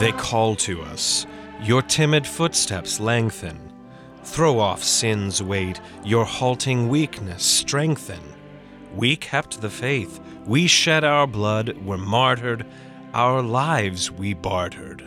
They call to us. Your timid footsteps lengthen. Throw off sin's weight. Your halting weakness strengthen. We kept the faith. We shed our blood. Were martyred. Our lives we bartered.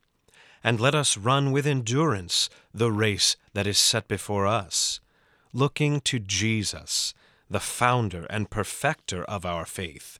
and let us run with endurance the race that is set before us, looking to Jesus, the founder and perfecter of our faith,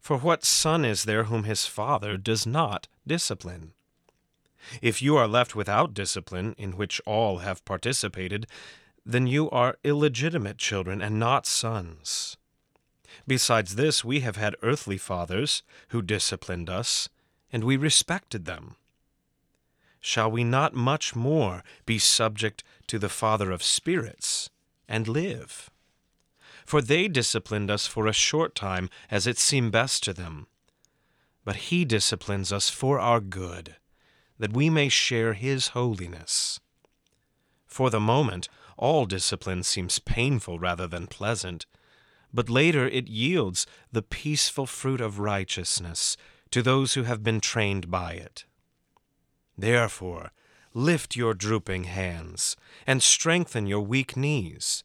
For what son is there whom his father does not discipline? If you are left without discipline, in which all have participated, then you are illegitimate children and not sons. Besides this, we have had earthly fathers who disciplined us, and we respected them. Shall we not much more be subject to the Father of spirits and live? For they disciplined us for a short time, as it seemed best to them. But he disciplines us for our good, that we may share his holiness. For the moment, all discipline seems painful rather than pleasant, but later it yields the peaceful fruit of righteousness to those who have been trained by it. Therefore, lift your drooping hands, and strengthen your weak knees,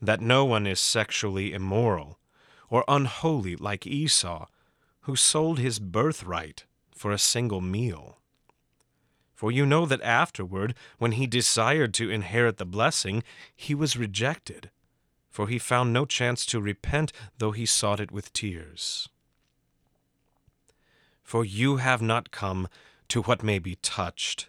That no one is sexually immoral or unholy like Esau, who sold his birthright for a single meal. For you know that afterward, when he desired to inherit the blessing, he was rejected, for he found no chance to repent, though he sought it with tears. For you have not come to what may be touched,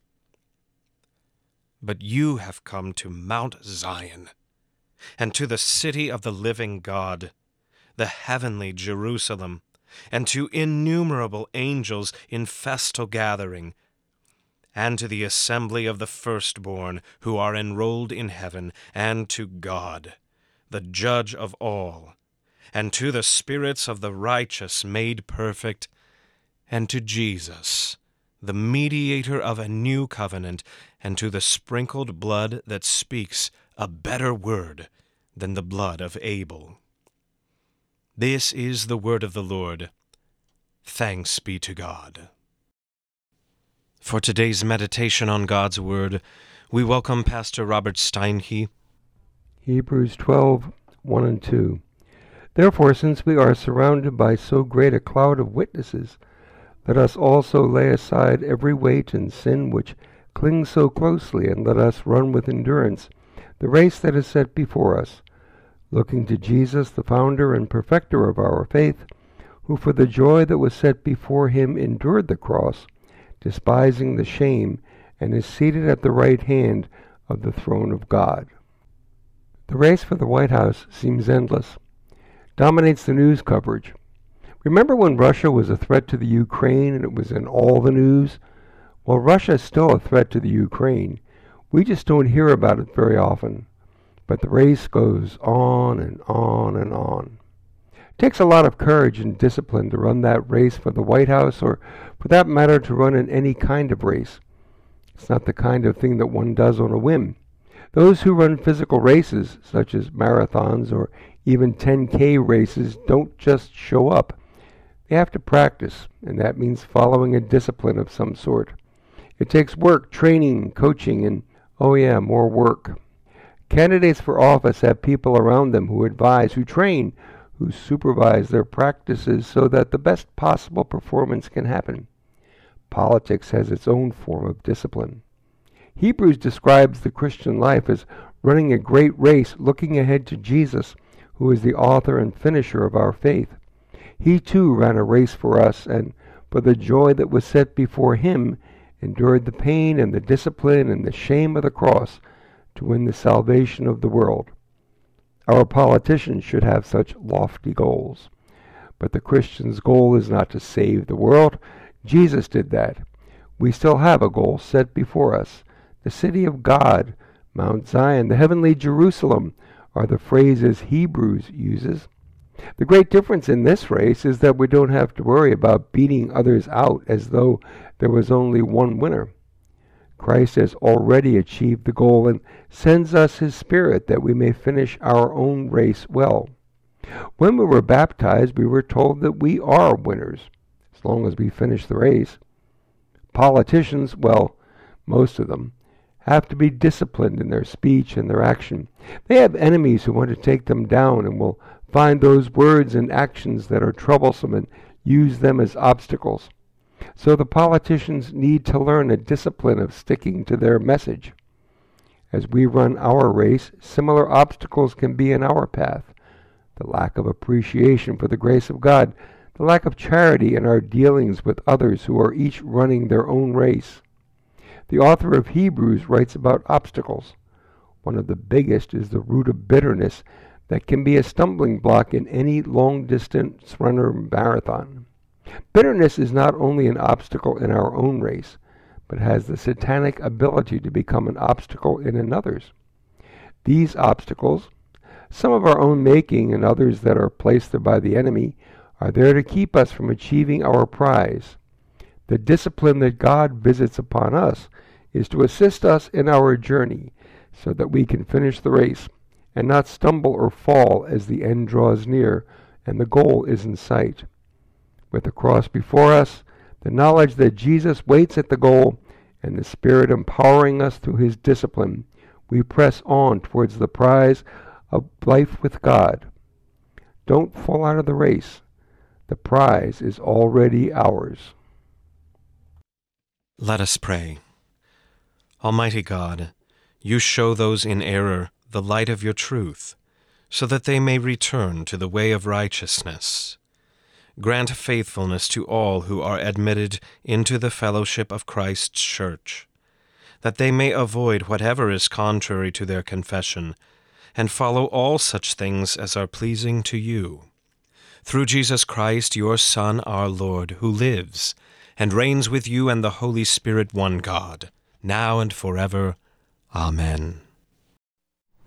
But you have come to Mount Zion, and to the city of the living God, the heavenly Jerusalem, and to innumerable angels in festal gathering, and to the assembly of the firstborn who are enrolled in heaven, and to God, the judge of all, and to the spirits of the righteous made perfect, and to Jesus, the mediator of a new covenant, and to the sprinkled blood that speaks a better word than the blood of Abel. This is the word of the Lord. Thanks be to God. For today's meditation on God's word, we welcome Pastor Robert Steinke. Hebrews 12, 1 and 2. Therefore, since we are surrounded by so great a cloud of witnesses, let us also lay aside every weight and sin which clings so closely, and let us run with endurance the race that is set before us, looking to Jesus, the founder and perfecter of our faith, who for the joy that was set before him endured the cross, despising the shame, and is seated at the right hand of the throne of God. The race for the White House seems endless, dominates the news coverage. Remember when Russia was a threat to the Ukraine and it was in all the news? Well, Russia is still a threat to the Ukraine. We just don't hear about it very often. But the race goes on and on and on. It takes a lot of courage and discipline to run that race for the White House, or for that matter to run in any kind of race. It's not the kind of thing that one does on a whim. Those who run physical races, such as marathons or even 10K races, don't just show up. They have to practice, and that means following a discipline of some sort. It takes work, training, coaching, and, more work. Candidates for office have people around them who advise, who train, who supervise their practices so that the best possible performance can happen. Politics has its own form of discipline. Hebrews describes the Christian life as running a great race, looking ahead to Jesus, who is the author and finisher of our faith. He too ran a race for us, and for the joy that was set before him endured the pain and the discipline and the shame of the cross to win the salvation of the world. Our politicians should have such lofty goals. But the Christian's goal is not to save the world. Jesus did that. We still have a goal set before us. The city of God, Mount Zion, the heavenly Jerusalem, are the phrases Hebrews uses. The great difference in this race is that we don't have to worry about beating others out as though there was only one winner. Christ has already achieved the goal and sends us his Spirit that we may finish our own race well. When we were baptized, we were told that we are winners, as long as we finish the race. Politicians, well, most of them, have to be disciplined in their speech and their action. They have enemies who want to take them down and will find those words and actions that are troublesome and use them as obstacles. So the politicians need to learn a discipline of sticking to their message. As we run our race, similar obstacles can be in our path. The lack of appreciation for the grace of God, the lack of charity in our dealings with others who are each running their own race. The author of Hebrews writes about obstacles. One of the biggest is the root of bitterness that can be a stumbling block in any long-distance runner marathon. Bitterness is not only an obstacle in our own race, but has the satanic ability to become an obstacle in another's. These obstacles, some of our own making and others that are placed there by the enemy, are there to keep us from achieving our prize. The discipline that God visits upon us is to assist us in our journey so that we can finish the race and not stumble or fall as the end draws near and the goal is in sight. With the cross before us, the knowledge that Jesus waits at the goal, and the Spirit empowering us through his discipline, we press on towards the prize of life with God. Don't fall out of the race. The prize is already ours. Let us pray. Almighty God, you show those in error the light of your truth, so that they may return to the way of righteousness. Grant faithfulness to all who are admitted into the fellowship of Christ's Church, that they may avoid whatever is contrary to their confession, and follow all such things as are pleasing to you. Through Jesus Christ, your Son, our Lord, who lives and reigns with you and the Holy Spirit, one God, now and forever. Amen.